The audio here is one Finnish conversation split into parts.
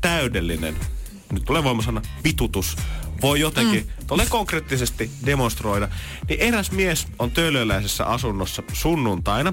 täydellinen, nyt tulee voimasana, vitutus, voi jotenkin tolleen konkreettisesti demonstroida, niin eräs mies on töölöläisessä asunnossa sunnuntaina,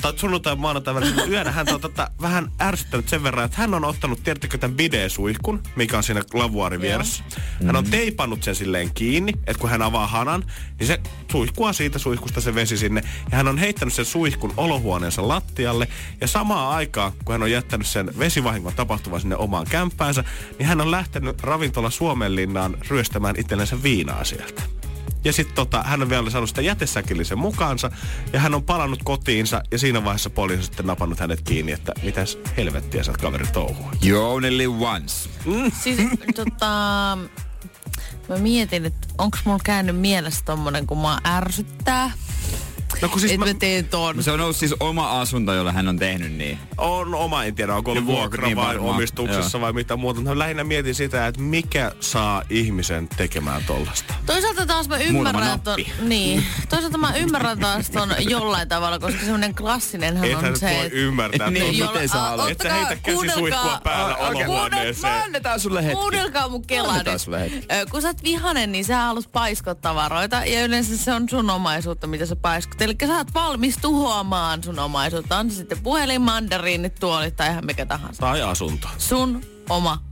tai sunnuntain maanantain välisenä yönä häntä on tätä vähän ärsyttänyt sen verran, että hän on ottanut, tiedättekö, tämän bidesuihkun, mikä on siinä lavuaarin vieressä. Hän on teipannut sen silleen kiinni, että kun hän avaa hanan, niin se suihkuaa siitä suihkusta se vesi sinne, ja hän on heittänyt sen suihkun olohuoneensa lattialle, ja samaan aikaan, kun hän on jättänyt sen vesivahingon tapahtuvan sinne omaan kämppäänsä, niin hän on lähtenyt ravintola Suomenlinnaan ryöstämään itsellensä viinaa sieltä. Ja sitten hän on vielä saanut sitä jätesäkillisen mukaansa, ja hän on palannut kotiinsa, ja siinä vaiheessa poliisi on sitten napannut hänet kiinni, että mitäs helvettiä sä kaveri touhuu. You only once. Siis mä mietin, että onko mulla käynyt mielessä tommonen, kun mä ärsyttää. No kun siis mä teen ton. Se on ollut siis oma asunto, jolla hän on tehnyt niin. On oma, en tiedä, onko ollut vuokra niin vai omistuksessa vai mitä muuta. Mä lähinnä mietin sitä, että mikä saa ihmisen tekemään tollasta. Toisaalta taas mä ymmärrän ton. Niin. Toisaalta mä ymmärrän taas ton jollain tavalla, koska semmonen klassinenhan et on se. Voi ymmärtää niin, miten saa olla. Et sä heitä käsisuihkua päällä olohuoneeseen. Mä annetaan sulle hetki. Kuunnelkaa mun Kela nyt. Kun sä oot vihanen, niin sä haluat paiskot tavaroita. Ja yleensä se on sun omaisuutta, mitä sä paiskot. Elikkä sä oot valmis tuhoamaan sun omaisuutta. On se sitten puhelin, mandariinit, tuolit tai ihan mikä tahansa. Tai asunto. Sun oma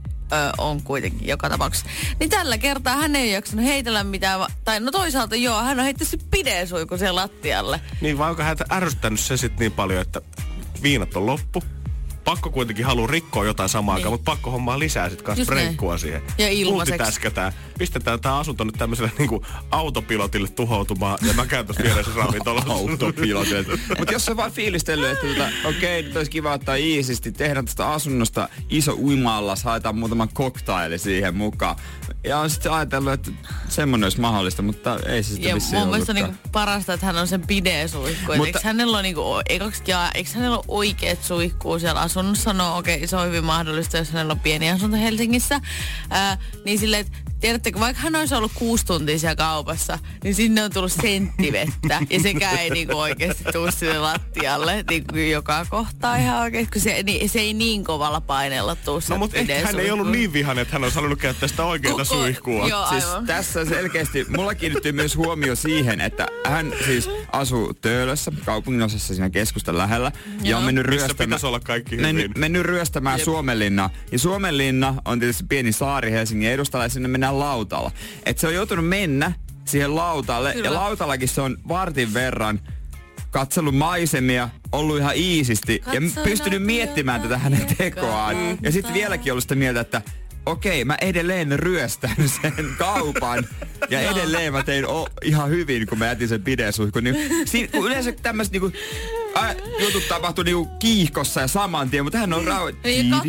on kuitenkin joka tapauksessa. Niin tällä kertaa hän ei jaksanut heitellä mitään. Tai no toisaalta joo, hän on heittänyt se pidesuiku siihen lattialle. Niin vai onko häntä ärsyttänyt se sit niin paljon, että viinat on loppu? Pakko kuitenkin haluu rikkoa jotain samaan aikaan, mutta pakko hommaa lisää sit kans breikkua siihen. Ja ilmaiseksi. Multitäskätään. Pistetään tää asunto nyt tämmöiselle niinku autopilotille tuhoutumaan ja mä käyn tossa vieressä ravintolassa. Autopilotille. Mut jos on vaan fiilistellyt, että okei, nyt olisi kiva ottaa iisisti, tehdään tästä asunnosta iso uimalla, haetaan muutaman koktaili siihen mukaan. Ja on sitten ajatellut, että semmonen olisi mahdollista, mutta ei se sitä vissiin ollutkaan. Ja mun mielestä on niinku parasta, että hän on sen pidesuihku. Mutta eiks hänellä ole niinku, eiks hänellä ole oikeet suihkuu siellä asunnossa? No okei, se on hyvin mahdollista, jos hänellä on pieni asunto Helsingissä. Niin silleen, että tiedättekö, vaikka hän olisi ollut 6 tuntia siellä kaupassa, niin sinne on tullut senttivettä. Ja sekään ei niinku oikeasti tule sinne lattialle, niinku joka kohtaa ihan oikeesti, kun se ei niin kovalla paineella tule. No mut hän ei ollut niin vihainen, että hän olisi halunnut käyttää sitä oikeaa suihkua. Joo, siis tässä selkeästi, mulla kiinnittyy myös huomio siihen, että hän siis asuu Töölössä, kaupunginosassa siinä keskustan lähellä. Ja on mennyt ryöstämään Suomenlinnaa. Ja Suomenlinna on tietysti pieni saari Helsingin edustalla, ja sinne mennään lautalla. Et se on joutunut mennä siihen lautalle. Kyllä. Ja lautallakin se on vartin verran katsellut maisemia, ollut ihan iisisti. Katsoin ja pystynyt miettimään tätä hänen tekoaan. Ja sitten vieläkin ollut sitä mieltä, että okei, mä edelleen ryöstän sen kaupan. Ja edelleen mä tein ihan hyvin, kun mä jätin sen pidesuihkun. Niin, kun yleensä tämmöiset niinku jutut tapahtuu niinku kiihkossa ja saman tien, mutta hän on ollut siinä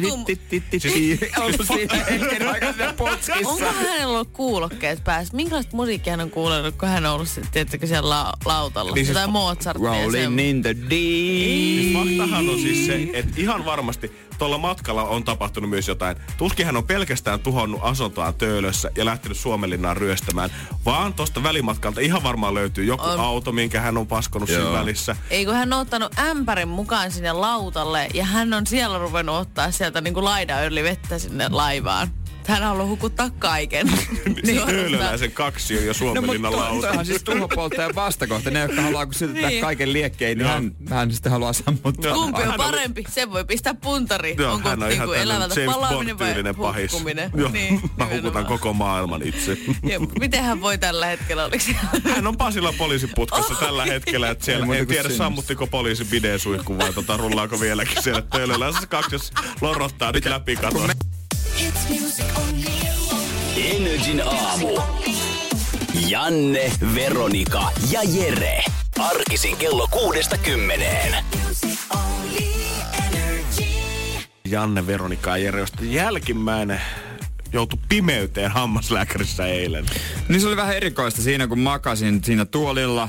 hetken aikaisena potskissa. Onko hänellä ollut kuulokkeet päässä? Minkälaista musiikkia hän on kuullut, kun hän on ollut tiettäkö siellä lautalla? Jotain Mozartia. Rolling in the deep. Faktahan on siis se, että ihan varmasti tuolla matkalla on tapahtunut myös jotain. Tuskin hän on pelkästään tuhonnut asuntoa Töölössä ja lähtenyt Suomenlinnaan ryöstämään, vaan tuosta välimatkalta ihan varmaan löytyy joku auto, minkä hän on paskonut siinä välissä. Eikö hän ole ottanut ämpärin mukaan sinne lautalle ja hän on siellä ruvennut ottaa sieltä niinku laidan yli vettä sinne laivaan. Hän haluaa hukuttaa kaiken. Niin Töölöläisen kaksio ja Suomenlinnan lauta. No mutta toihan siis tuhopolttajan vastakohta. Ne, jotka haluaa kun sytyttää kaiken liekkeen, niin hän sitten haluaa sammuttaa. Kumpi on parempi? Sen voi pistää puntariin. Onko niinku elävältä palaaminen vai hukkuminen? Joo, niin, mä hukutan koko maailman itse. Miten hän voi tällä hetkellä? Hän on Pasilan poliisiputkassa tällä hetkellä. Että siellä en tiedä, sammuttiko poliisi bidesuihku vai rullaako vieläkin siellä Töölöläisessä kaksiossa. Lorottaa nyt läpi katon. Energyn aamu. Janne, Veronika ja Jere. Arkisin kello 6–10. Janne, Veronika ja Jere, josta jälkimmäinen joutui pimeyteen hammaslääkärissä eilen. Niin se oli vähän erikoista siinä, kun makasin siinä tuolilla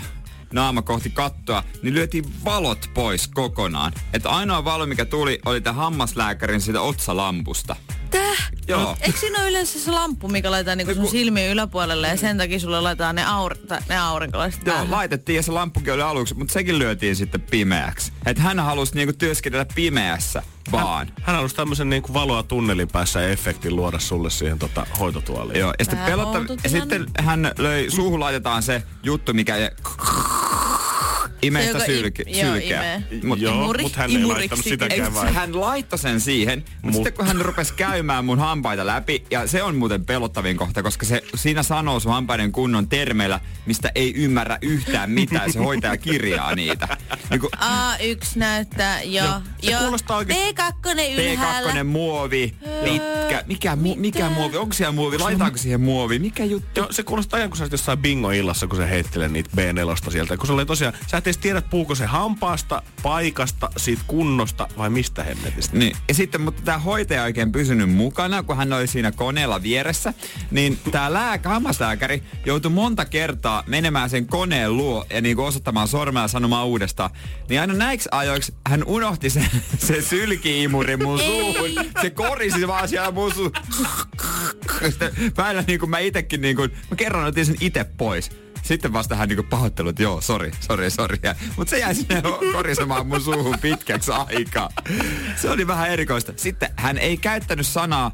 naama kohti kattoa, niin lyötiin valot pois kokonaan. Että ainoa valo, mikä tuli, oli tämä hammaslääkärin siitä otsalampusta. Täh? Joo. Eikö siinä ole yleensä se lamppu, mikä laitetaan niinku sun silmien yläpuolelle ja sen takia sulle laitetaan ne aurinkolaiset päähän? Joo, laitettiin ja se lamppukin oli aluksi, mutta sekin lyötiin sitten pimeäksi. Että hän halusi niinku työskennellä pimeässä vaan. Hän halusi tämmösen niinku valoa tunnelin päässä efektin luoda sulle siihen hoitotuoliin. Joo, ja sitten sitten hän löi, suuhun laitetaan se juttu, mikä imeistä sylkeä. Mutta hän ei laittanut sitäkään vai? Hän laittoi sen siihen, mutta sitten kun hän rupesi käymään mun hampaita läpi, ja se on muuten pelottavin kohta, koska se siinä sanoo sun hampaiden kunnon termeillä, mistä ei ymmärrä yhtään mitään, se hoitaja kirjaa niitä. Niin kun, A1 näyttää, joo. Kuulostaa oikein. B2 ylhäällä. B2 muovi, pitkä. Mikä muovi? Onko siellä muovi? Laitaanko siihen muovi? Mikä juttu? Joo, se kuulostaa ajan, kun sä olet jossain bingo-illassa, kun sä heittelee niitä B4 sieltä. Kun tiedät, puuko se hampaasta, paikasta, siitä kunnosta vai mistä hemmetistä. Niin. Ja sitten, mutta tää hoitaja oikein pysynyt mukana, kun hän oli siinä koneella vieressä, niin tää hammaslääkäri joutui monta kertaa menemään sen koneen luo ja niinku osoittamaan sormella sanomaan uudestaan. Niin aina näiksi ajoiksi hän unohti se sylki-imuri mun suuhun. Se korisi vaan siellä mun suuhun. Päällä niinku mä itekin niinku, mä kerran otin sen ite pois. Sitten vasta hän niinku pahoittelu, että joo, sori. Mutta se jäi sinne korisemaan mun suuhun pitkäksi aikaa. Se oli vähän erikoista. Sitten hän ei käyttänyt sanaa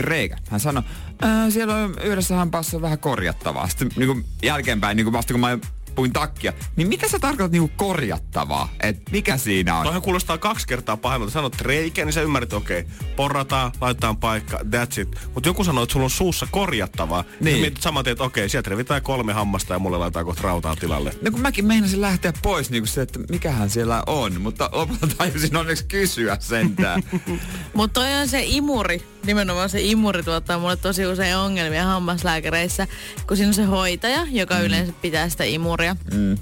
reikä. Hän sanoi, siellä on yhdessä hampaassa vähän korjattavaa. Sitten niinku jälkeenpäin, niinku vasta kun mä puin takkia, niin mitä sä tarkoitat niinku korjattavaa? Et mikä siinä on? Toihan kuulostaa 2 kertaa pahemmalta. Sanot reikä, niin sä ymmärrät, okei, porrataan, laitetaan paikka, that's it. Mut joku sanoo, että sulla on suussa korjattavaa. Niin. Mietit saman teet, okei, sieltä revitään 3 hammasta ja mulle laitetaan kohta rautaa tilalle. No kun mäkin meinasin lähteä pois niinku se, että mikähän siellä on. Mutta lopulta tajusin onneksi kysyä sentään. Mut toi on se imuri. Nimenomaan se imuri tuottaa mulle tosi usein ongelmia hammaslääkäreissä, kun siinä on se hoitaja, joka yleensä pitää sitä imuria. Mm.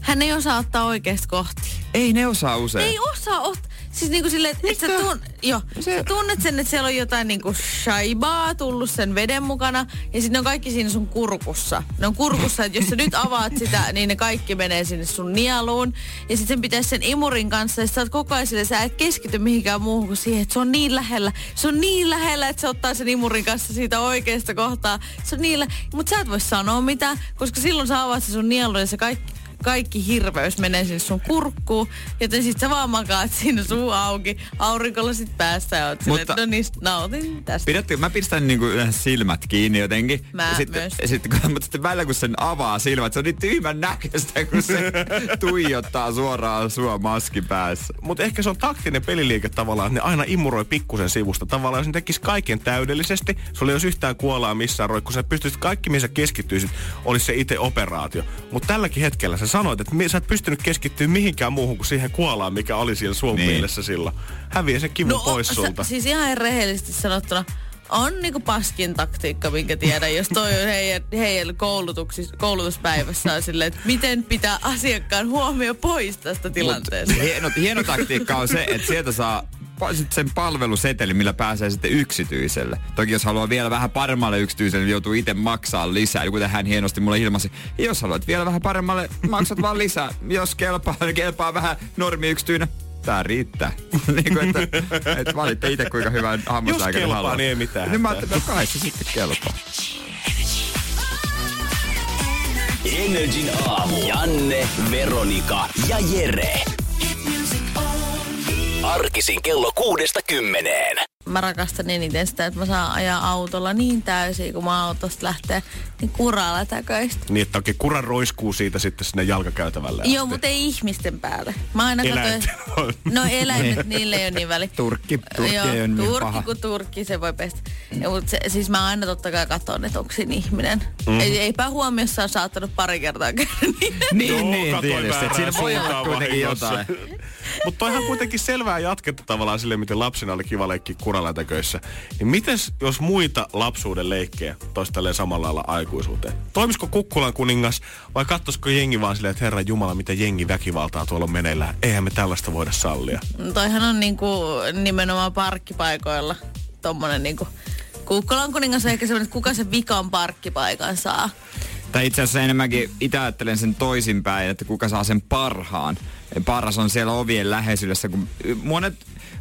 Hän ei osaa ottaa oikeasta kohti. Ei ne osaa usein. Ei osaa ottaa. Siis niinku silleen, että sä tunnet sen, että siellä on jotain niinku shaibaa tullut sen veden mukana. Ja sitten ne on kaikki siinä sun kurkussa. Ne on kurkussa, että jos sä nyt avaat sitä, niin ne kaikki menee sinne sun nieluun. Ja sitten sen pitäisi sen imurin kanssa, ja sä oot koko ajan sille, sä et keskity mihinkään muuhun kuin siihen, että se on niin lähellä. Se on niin lähellä, että se ottaa sen imurin kanssa siitä oikeasta kohtaa. Se on niin lähellä. Mut sä et voi sanoa mitään, koska silloin sä avaat sen sun nieluun ja se kaikki hirveys menee sinne sun kurkkuun, joten sit sä vaan makaat siinä suu auki, aurinkolla sit päässä ja oot silleen, no niin, nautin tästä. Mä pistän niinku silmät kiinni jotenkin. Mä myös. Mutta sitten välillä kun sen avaa silmät, se on niin tyhmän näköistä, kun se tuijottaa suoraan sua maski päässä. Mutta ehkä se on taktinen peliliike tavallaan, että ne aina imuroi pikkusen sivusta. Tavallaan jos ne tekis kaiken täydellisesti, sulla ei olisi yhtään kuolaa missään roikku, kun sä pystyisit kaikki, mihin sä keskittyisit, olisi se itse operaatio. Mutta tälläkin hetkellä sä sanoit, että sä et pystynyt keskittyä mihinkään muuhun kuin siihen kuolaan, mikä oli siellä sun mielessä silloin. Häviä se kivun pois sulta. Siis ihan rehellisesti sanottuna, on niinku paskin taktiikka, minkä tiedän, jos toi on heidän koulutuspäivässä on silleen, että miten pitää asiakkaan huomio pois tästä tilanteesta. Hieno taktiikka on se, että sieltä saa sitten sen palveluseteli, millä pääsee sitten yksityiselle. Toki jos haluaa vielä vähän paremmalle yksityiselle, niin joutuu itse maksaa lisää. Joku hän hienosti mulle ilmasi, jos haluat vielä vähän paremmalle, maksat vaan lisää. Jos kelpaa vähän normi yksityinen. Tää riittää. Niin kuin, että valitte itse kuinka hyvän hammaslääkärin haluaa. Jos kelpaa, niin ei mitään. Niin mä ajattelin, että kai se sitten kelpaa. Energyn aamu. Janne, Veronika ja Jere. Arkisin kello 6-10. Mä rakastan eniten sitä, että mä saan ajaa autolla niin täysin, kun mä autosta lähtee niin kuralla takaisin. Niin, että oikein kura roiskuu siitä sitten sinne jalkakäytävälle. Joo, mutta ei ihmisten päälle. Mä aina katsoin. No eläimet, niille ei ole niin väli. Turkki joo, ei ole niin paha. Turkki, se voi pestä. Siis mä aina totta kai katson, että onko siinä ihminen. Mm. Eipä huomiossa on saattanut pari kertaa käydä niin. Joo, katsoin väärää suuntaan vahingossa. Mutta toihan kuitenkin selvää jatketta tavallaan sille, miten lapsena oli kiva leikkiä kuralätäköissä. Niin mites jos muita lapsuuden leikkejä toisi tälleen samalla lailla aikuisuuteen? Toimisiko Kukkulan kuningas vai katsoisiko jengi vaan silleen, että herra jumala, miten jengi väkivaltaa tuolla on meneillään? Eihän me tällaista voida sallia. Toihan on niinku nimenomaan parkkipaikoilla tommonen niinku... Kukkulan kuningas on ehkä semmoinen, että kuka se vikan parkkipaikan saa. Tai itse asiassa enemmänkin itse ajattelen sen toisinpäin, että kuka saa sen parhaan. Paras on siellä ovien läheisyydessä, kun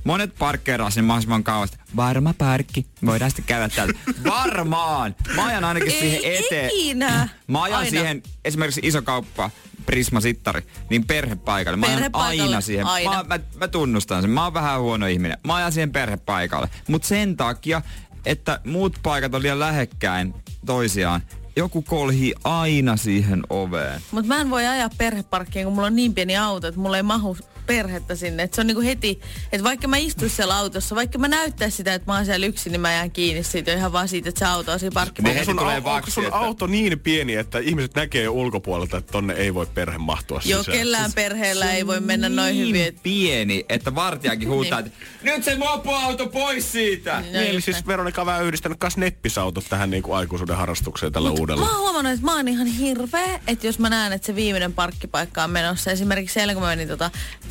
monet parkkeeraa sinne mahdollisimman kauas. Varma parkki. Voidaan sitten käydä täältä. Varmaan! Mä ajan ainakin siihen eteen. Ikinä. Mä ajan aina siihen esimerkiksi iso kauppa. Prisma Sittari, niin perhepaikalle. Mä ajan aina siihen. Aina. Mä tunnustan sen. Mä oon vähän huono ihminen. Mä ajan siihen perhepaikalle. Mut sen takia, että muut paikat on liian lähekkäin toisiaan. Joku kolhii aina siihen oveen. Mut mä en voi ajaa perheparkkiin, kun mulla on niin pieni auto, että mulla ei mahu perhettä sinne. Et se on niinku heti, että vaikka mä istuis siellä autossa, vaikka mä näyttäis sitä, että mä oon siellä yksin, niin mä jään kiinni siitä jo ihan vaan siitä, että se auto on siinä parkkipaikassa. Onko sun auto niin pieni, että ihmiset näkee jo ulkopuolelta, että tonne ei voi perhe mahtua sisään? Joo, kellään perheellä ei voi mennä noin hyvin. Niin pieni, että vartijakin huutaa, että nyt se mopoauto pois siitä! No, eli siis Veronika on vähän yhdistänyt kas neppisautot tähän niinku aikuisuuden harrastukseen tällä uudella. Mä oon huomannut, että mä oon ihan hirveä, että jos mä näen, että se viimeinen parkkipaikka on menossa, esimerkiksi siellä kun mä menin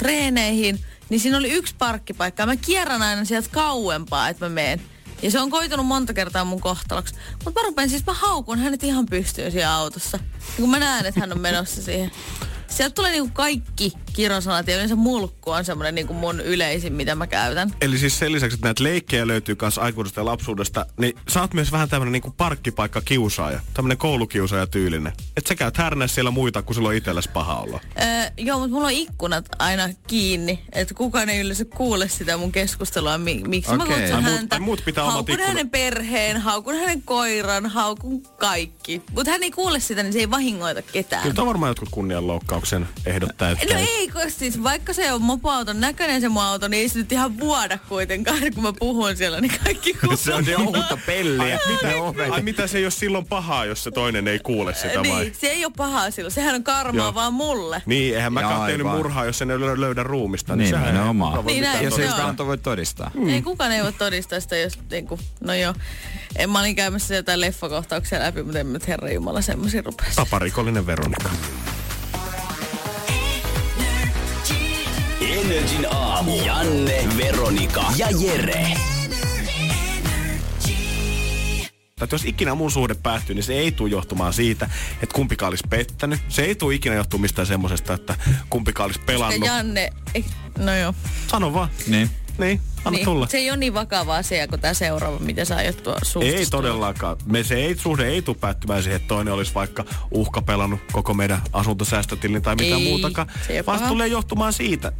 treeneihin, niin siinä oli yksi parkkipaikka. Mä kierrän aina sieltä kauempaa, että mä menen. Ja se on koitunut monta kertaa mun kohtaloksi. Mutta mä rupean siis, mä haukun hänet ihan pystyyn siellä autossa. Ja kun mä näen, että hän on menossa siihen. Sieltä tulee niinku kaikki kirjosanat ja yleensä mulkku on semmoinen niinku mun yleisin, mitä mä käytän. Eli siis sen lisäksi, että näitä leikkejä löytyy kanssa aikuudesta ja lapsuudesta, niin sä oot myös vähän tämmönen niinku parkkipaikkakiusaaja. Tämmönen koulukiusaaja tyylinen. Et sä käyt härnää siellä muita, kun sulla on itselläs paha olla. Joo, mutta mulla on ikkunat aina kiinni. Että kukaan ei yleensä kuule sitä mun keskustelua. Miksi okay. Mä kutsun häntä? Haukun hänen perheen, haukun hänen koiran, haukun kaikki. Mut hän ei kuule sitä, niin se ei vahingoita ketään. Kyllä on varmaan jotkut kunnianloukkauksia. Ehdottaa, että... No ei, siis vaikka se on mopoauton näköinen se mun auto, niin ei se nyt ihan vuoda kuitenkaan, kun mä puhun siellä, niin kaikki kuuluu. Se on ohutta pelliä. Mitä se ei ole silloin pahaa, jos se toinen ei kuule sitä vai? Niin, se ei ole pahaa silloin. Sehän on karmaa joo. Vaan mulle. Niin, eihän mäkaan tehnyt murhaa, jos en löydä ruumista. Niin, sehän ei omaa. Ja se ei kanto voi todistaa. Ei, kukaan ei voi todistaa sitä, jos niinku, no joo. Mä olin käymässä jotain leffakohtauksia läpi, mutta en nyt herra jumala semmosia rupesi. Taparikollinen Veronika. Energyn aamu. Janne, Veronika ja Jere. Että jos ikinä mun suhde päättyy, niin se ei tule johtumaan siitä, että kumpikaan olisi pettänyt. Se ei tule ikinä johtumaan mistään semmosesta, että kumpikaan olisi pelannut. Janne, no joo. Sano vaan. Niin, anna tulla. Se ei ole niin vakava asia kuin tämä seuraava, mitä sä aiot tuo suhteessa. Ei todellakaan. Suhde ei tule päättymään siihen, että toinen olisi vaikka uhkapelannut koko meidän asuntosäästötilin tai mitään muutakaan. Vaan se tulee johtumaan siitä,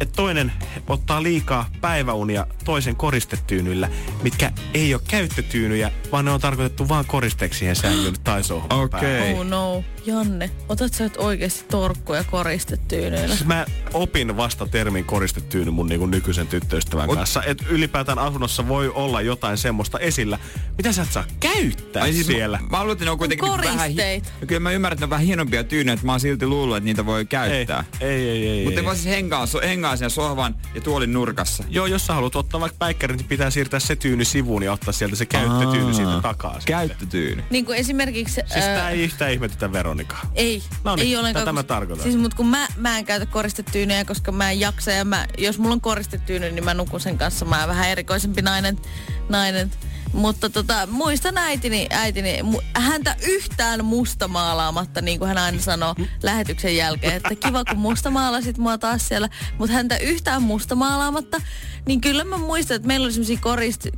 että toinen ottaa liikaa päiväunia toisen koristetyynyillä, mitkä ei ole käyttötyynyjä, vaan ne on tarkoitettu vaan koristeeksi siihen sängyn tai sohvan päälle. Oh no. Janne, otat sä nyt oikeesti torkkuja koristetyynyillä? Siis mä opin vasta termin koristetyyny mun niinku nykyisen tyttöystävän kanssa, että ylipäätään asunnossa voi olla jotain semmoista esillä, mitä sä et saa käyttää siis siellä. Mä haluan, että ne on kuitenkin koristeita. Kyllä mä ymmärrän, että ne on vähän hienompia tyynejä, että mä oon silti luullut, että niitä voi käyttää. Ei. Mutta vaan siis hengaa sen sohvan ja tuolin nurkassa. Joo, jos sä haluat ottaa vaikka päikkärin, niin pitää siirtää se tyyny sivuun ja ottaa sieltä se käyttötyyny siitä takaa. Käyttötyyny. Niin kuin esimerkiksi... Siis tää ei yhtään ihmetetä Veronikaa. Ei. No niin, ei ollenkaan. Tätä mä tarkoitan. Siis mut kun mä en käytä koristetyynyjä, koska mä en jaksa ja jos mulla on koristetyyny, niin mä nukun sen kanssa. Mä oon vähän erikoisempi nainen. Mutta muistan äitini, häntä yhtään mustamaalaamatta, niin kuin hän aina sanoo lähetyksen jälkeen, että kiva kun mustamaalasit mua taas siellä, mutta häntä yhtään mustamaalaamatta, niin kyllä mä muistan, että meillä oli semmosia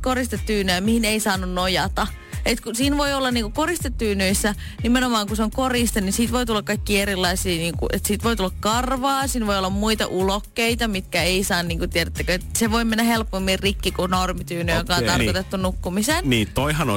koristetyynejä, mihin ei saanut nojata. Et kun siinä voi olla niinku koristetyynyissä, nimenomaan kun se on koriste, niin siitä voi tulla kaikki erilaisia, niinku, että siitä voi tulla karvaa, siinä voi olla muita ulokkeita, mitkä ei saa, niinku tiedättekö, että se voi mennä helpommin rikki kuin normityyny, joka on tarkoitettu nukkumiseen. Niin, toihan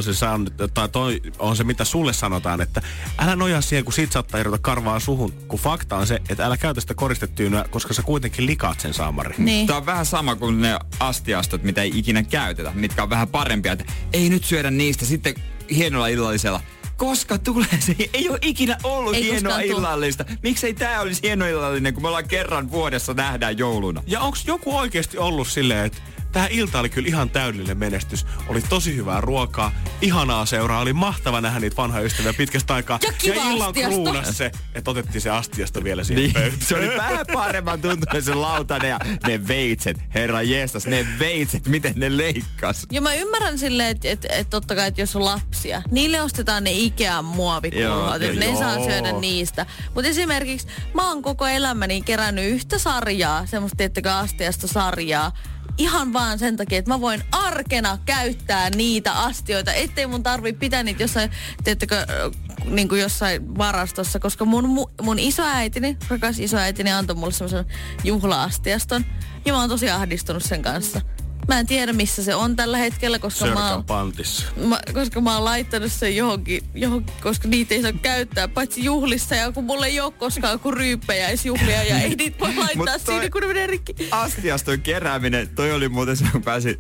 on se, mitä sulle sanotaan, että älä nojaa siihen, kun siitä saattaa erota karvaa suhun, kun fakta on se, että älä käytä sitä koristetyynyä, koska sä kuitenkin likaat sen saamari. Niin. Tämä on vähän sama kuin ne astiastot, mitä ei ikinä käytetä, mitkä on vähän parempia, että ei nyt syödä niistä, sitten hienolla illallisella. koska tulee se. Ei ole ikinä ollut ei hienoa illallista. Miksei tää olisi hieno illallinen, kun me ollaan kerran vuodessa nähdään jouluna. Ja onks joku oikeesti ollut silleen, että tää ilta oli kyllä ihan täydellinen menestys. Oli tosi hyvää ruokaa, ihanaa seuraa, oli mahtava nähdä niitä vanhoja ystäviä pitkästä aikaa. Ja illan kruunas se, että otettiin se astiasta vielä siihen niin, pöytään. Se oli vähän paremman tuntunut se lautanen ja ne veitset, herra jeestas, ne veitset, miten ne leikkas. Ja mä ymmärrän silleen, että et totta kai, että jos on lapsia, niille ostetaan ne Ikean muovikullat, että ne saa syödä niistä. Mutta esimerkiksi mä oon koko elämäni kerännyt yhtä sarjaa, semmoista tiettäkö astiasta sarjaa, ihan vaan sen takia, että mä voin arkena käyttää niitä astioita, ettei mun tarvii pitää niitä jossain, teettekö, niin kuin jossain varastossa, koska mun isoäitini, rakas isoäitini antoi mulle semmoisen juhla-astiaston, ja mä oon tosi ahdistunut sen kanssa. Mä en tiedä, missä se on tällä hetkellä, koska mä oon laittanut sen johonkin, koska niitä ei saa käyttää, paitsi juhlissa. Ja kun mulla ei oo koskaan kun ryyppäjäisjuhlia ja ei niitä voi laittaa siinä, kun ne menee rikki. Astiaston kerääminen, toi oli muuten se, kun pääsin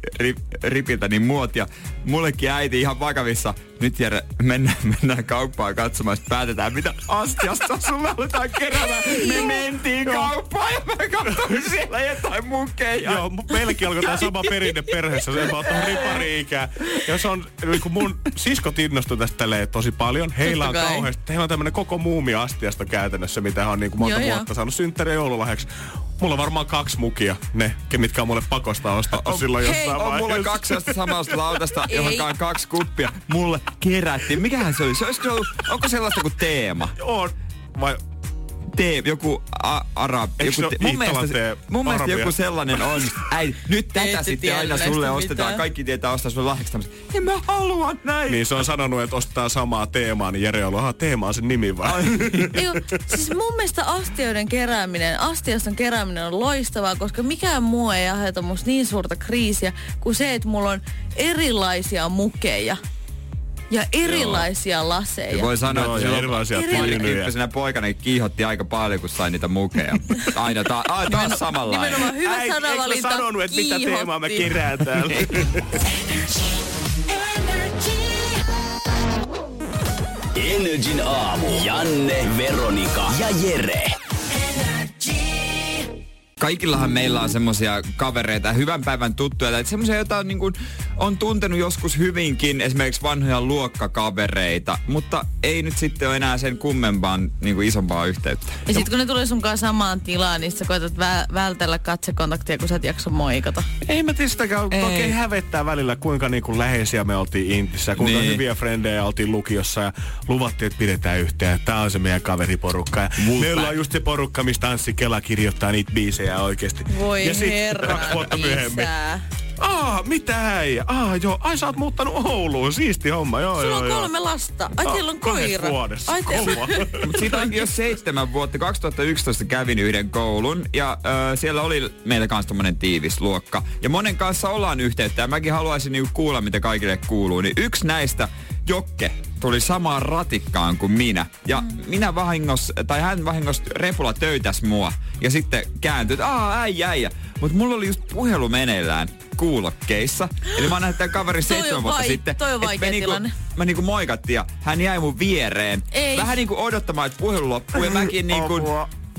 ripiltä, niin muotia. Mullekin äiti ihan vakavissa. Nyt Jere, mennään kauppaan katsomaan, että päätetään, mitä astiasta sulla aletaan keräämään. Me mentiin kauppaan ja mä katsoin siellä jotain munkkeja. Joo, meilläkin alkoi tää sama perinne perheessä, se ei vaan tuohon ripari-ikään. Jos on, kun mun siskot innostui tästä tosi paljon, heillä on kauheasti, heillä on tämmönen koko muumia-astiasta käytännössä, mitä on niin kuin monta vuotta saanut synttäriä joululahjaksi. Mulla on varmaan 2 mukia, ne, mitkä on mulle pakosta ostettu silloin jossain vaiheessa. On mulla 2 samasta lautasta, johonka on 2 kuppia. Mulle kerättiin. Mikähän se oli? Onko sellaista kuin teema? On. Vai... joku arabi. Mun mielestä joku sellainen on. Nyt tätä sitten aina sulle ostetaan. Kaikki tietää ostaa sulle lahjaksi tämmöisen. En mä halua näin. Niin se on sanonut, että ostaa samaa teemaa, niin Jere on ollut, aha, teema on sen nimi vai? Siis mun mielestä astiaston kerääminen on loistavaa, koska mikään muu ei aiheuta musta niin suurta kriisiä kuin se, että mulla on erilaisia mukeja. Ja erilaisia laseja. Ja voi sanoa, että se on erilaisia painuja. Sinä poikana kiihotti aika paljon, kun sai niitä mukeja. Aina taas samanlainen. Nimenomaan hyvä sanavalinta. Eikö mä sanonut, että mitä teemaa me kirään täällä? Energyn aamu. Janne, Veronika ja Jere. Kaikillahan meillä on semmosia kavereita, hyvän päivän tuttuja, että semmosia, joita on, niin kuin, on tuntenut joskus hyvinkin, esimerkiksi vanhoja luokkakavereita, mutta ei nyt sitten ole enää sen kummempaan, niin kuin isompaa yhteyttä. Ja sit kun ne tulee sunkaan samaan tilaan, niin sä koetat vältellä katsekontaktia, kun sä et jaksa moikata. Ei mä tiedä sitäkään, oikein hävettää välillä, kuinka niin kuin läheisiä me oltiin Intissä, kuinka hyviä frendejä oltiin lukiossa ja luvattiin, että pidetään yhteen. Tää on se meidän kaveriporukka. Ja meillä on just se porukka, mistä Anssi Kela kirjoittaa niitä biisejä. Oikeesti. Voi ja sit, herra, 2 vuotta myöhemmin. Mitä häijä? Joo. Ai, sä oot muuttanut Ouluun. Siisti homma, joo. Sulla on 3 lasta. Ai, teillä on koira. 2 vuodessa. Ai, mutta siitä onkin jo 7 vuotta. 2011 kävin yhden koulun ja siellä oli meillä kans tommonen tiivis luokka. Ja monen kanssa ollaan yhteyttä ja mäkin haluaisin niinku kuulla, mitä kaikille kuuluu. Niin yksi näistä, Jokke, tuli samaan ratikkaan kuin minä. Ja minä hän vahingossa repulla töytäs mua. Ja sitten kääntyi, että äijä. Mut mulla oli just puhelu meneillään kuulokkeissa. Eli mä oon nähnyt tämän kaverin 7 vuotta sitten. Toi on vaikea tilanne. Mä niinku moikattiin ja hän jäi mun viereen. Ei. Vähän niinku odottamaan, että puhelu loppuu. Ja mäkin niinku...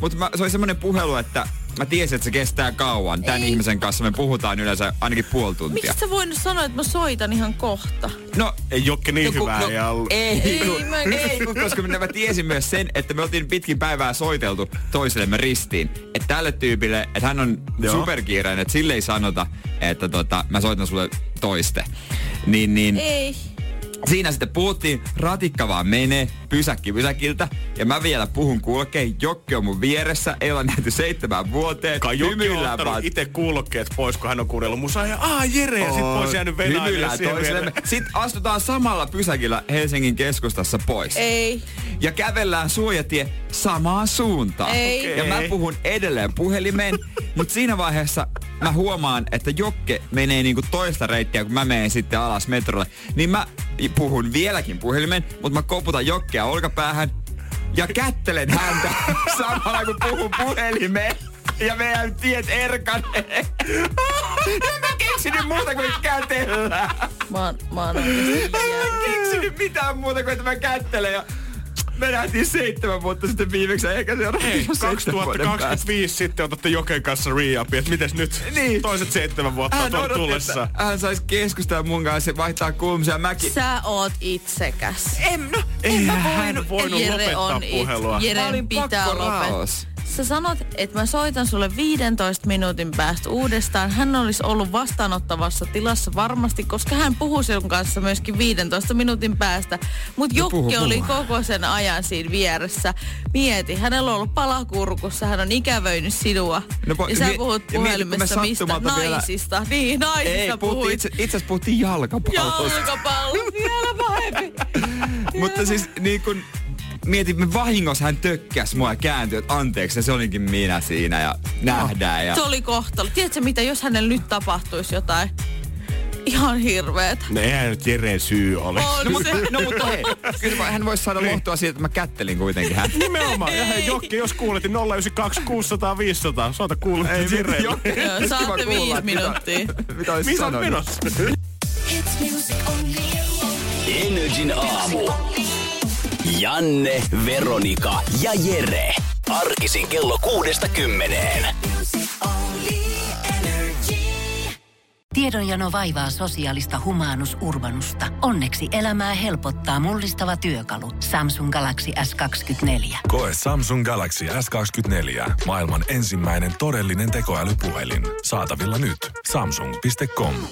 Mut se oli semmonen puhelu, että... Mä tiesin, että se kestää kauan. Tän ihmisen kanssa me puhutaan yleensä ainakin puoli tuntia. Miksi sä voinut sanoa, että mä soitan ihan kohta? No, ei Jokke niin hyvää ei ollut. Ei, koska mä tiesin myös sen, että me oltiin pitkin päivää soiteltu toisellemme ristiin. Että tälle tyypille, että hän on superkiireinen, että sille ei sanota, että mä soitan sulle toiste. Niin. Ei. Siinä sitten puhuttiin, ratikka vaan menee, pysäkki pysäkiltä, ja mä vielä puhun kuulokkeen, Jokke on mun vieressä, ei olla nähty 7 vuoteen. Kai Jokke on ottanut itse kuulokkeet pois, kun hän on kuunnellut musaa, ja Jere, ja sit pois jäänyt venäjille toiselle. Sitten astutaan samalla pysäkillä Helsingin keskustassa pois. Ei. Ja kävellään suojatie samaan suuntaan. Ei. Okay. Ja mä puhun edelleen puhelimeen, mut siinä vaiheessa... Mä huomaan, että Jokke menee niinku toista reittiä, kun mä menen sitten alas metrolle. Niin mä puhun vieläkin puhelimen, mutta mä koputan Jokkea olkapäähän ja kättelen häntä samalla, kun puhun puhelimeen. Ja meidän tiet erkanee. Ja mä keksin nyt muuta kuin kätellään. Mä oon oikeesti keksinyt mitään muuta kuin, että mä kättelen ja... Me nähtiin 7 vuotta sitten viimeksi, ehkä se on 2025 sitten otatte Joken kanssa re-upin, että mites nyt niin. Toiset 7 vuotta on tuolla tullessa. Hän sais keskustella mun kanssa ja vaihtaa kulmisia mäkin. Sä oot itsekäs. En mä voinut Jere lopettaa puhelua. Jeren pitää lopettaa. Sä sanot, että mä soitan sulle 15 minuutin päästä uudestaan. Hän olisi ollut vastaanottavassa tilassa varmasti, koska hän puhui sinun kanssa myöskin 15 minuutin päästä. Mutta Jokke oli koko sen ajan siinä vieressä. Mieti, hänellä on ollut palakurkussa, hän on ikävöinyt sinua. No, ja sä puhut puhelimessa mistä? Naisista. Vielä... Niin, naisista puhuit. Itse asiassa puhuttiin jalkapallosta. Jalkapallosta, vielä pahempi. Mutta siis niin kun... Mietin, me vahingossa hän tökkäs mua ja kääntyi, että anteeksi, se olikin minä siinä ja nähdään. Ja... Se oli kohtalo. Tiedätkö mitä, jos hänelle nyt tapahtuisi jotain ihan hirveetä? No eihän nyt Jereen syy ole. No mutta hei, kyllä hän voisi saada lohtua siitä, että mä kättelin kuitenkin hän. Nimenomaan. Ja hei Jokke, jos kuuletin 092 600 500, soita kuulet Jereen. Joo, saatte 5 minuuttia. Mitä olisit sanonut? Menossa? Energyn aamu. Janne, Veronika ja Jere. Arkisin kello 6:10. Tiedonjano vaivaa sosiaalista humanus-urbanusta. Onneksi elämää helpottaa mullistava työkalu. Samsung Galaxy S24. Koe Samsung Galaxy S24. Maailman ensimmäinen todellinen tekoälypuhelin. Saatavilla nyt. Samsung.com.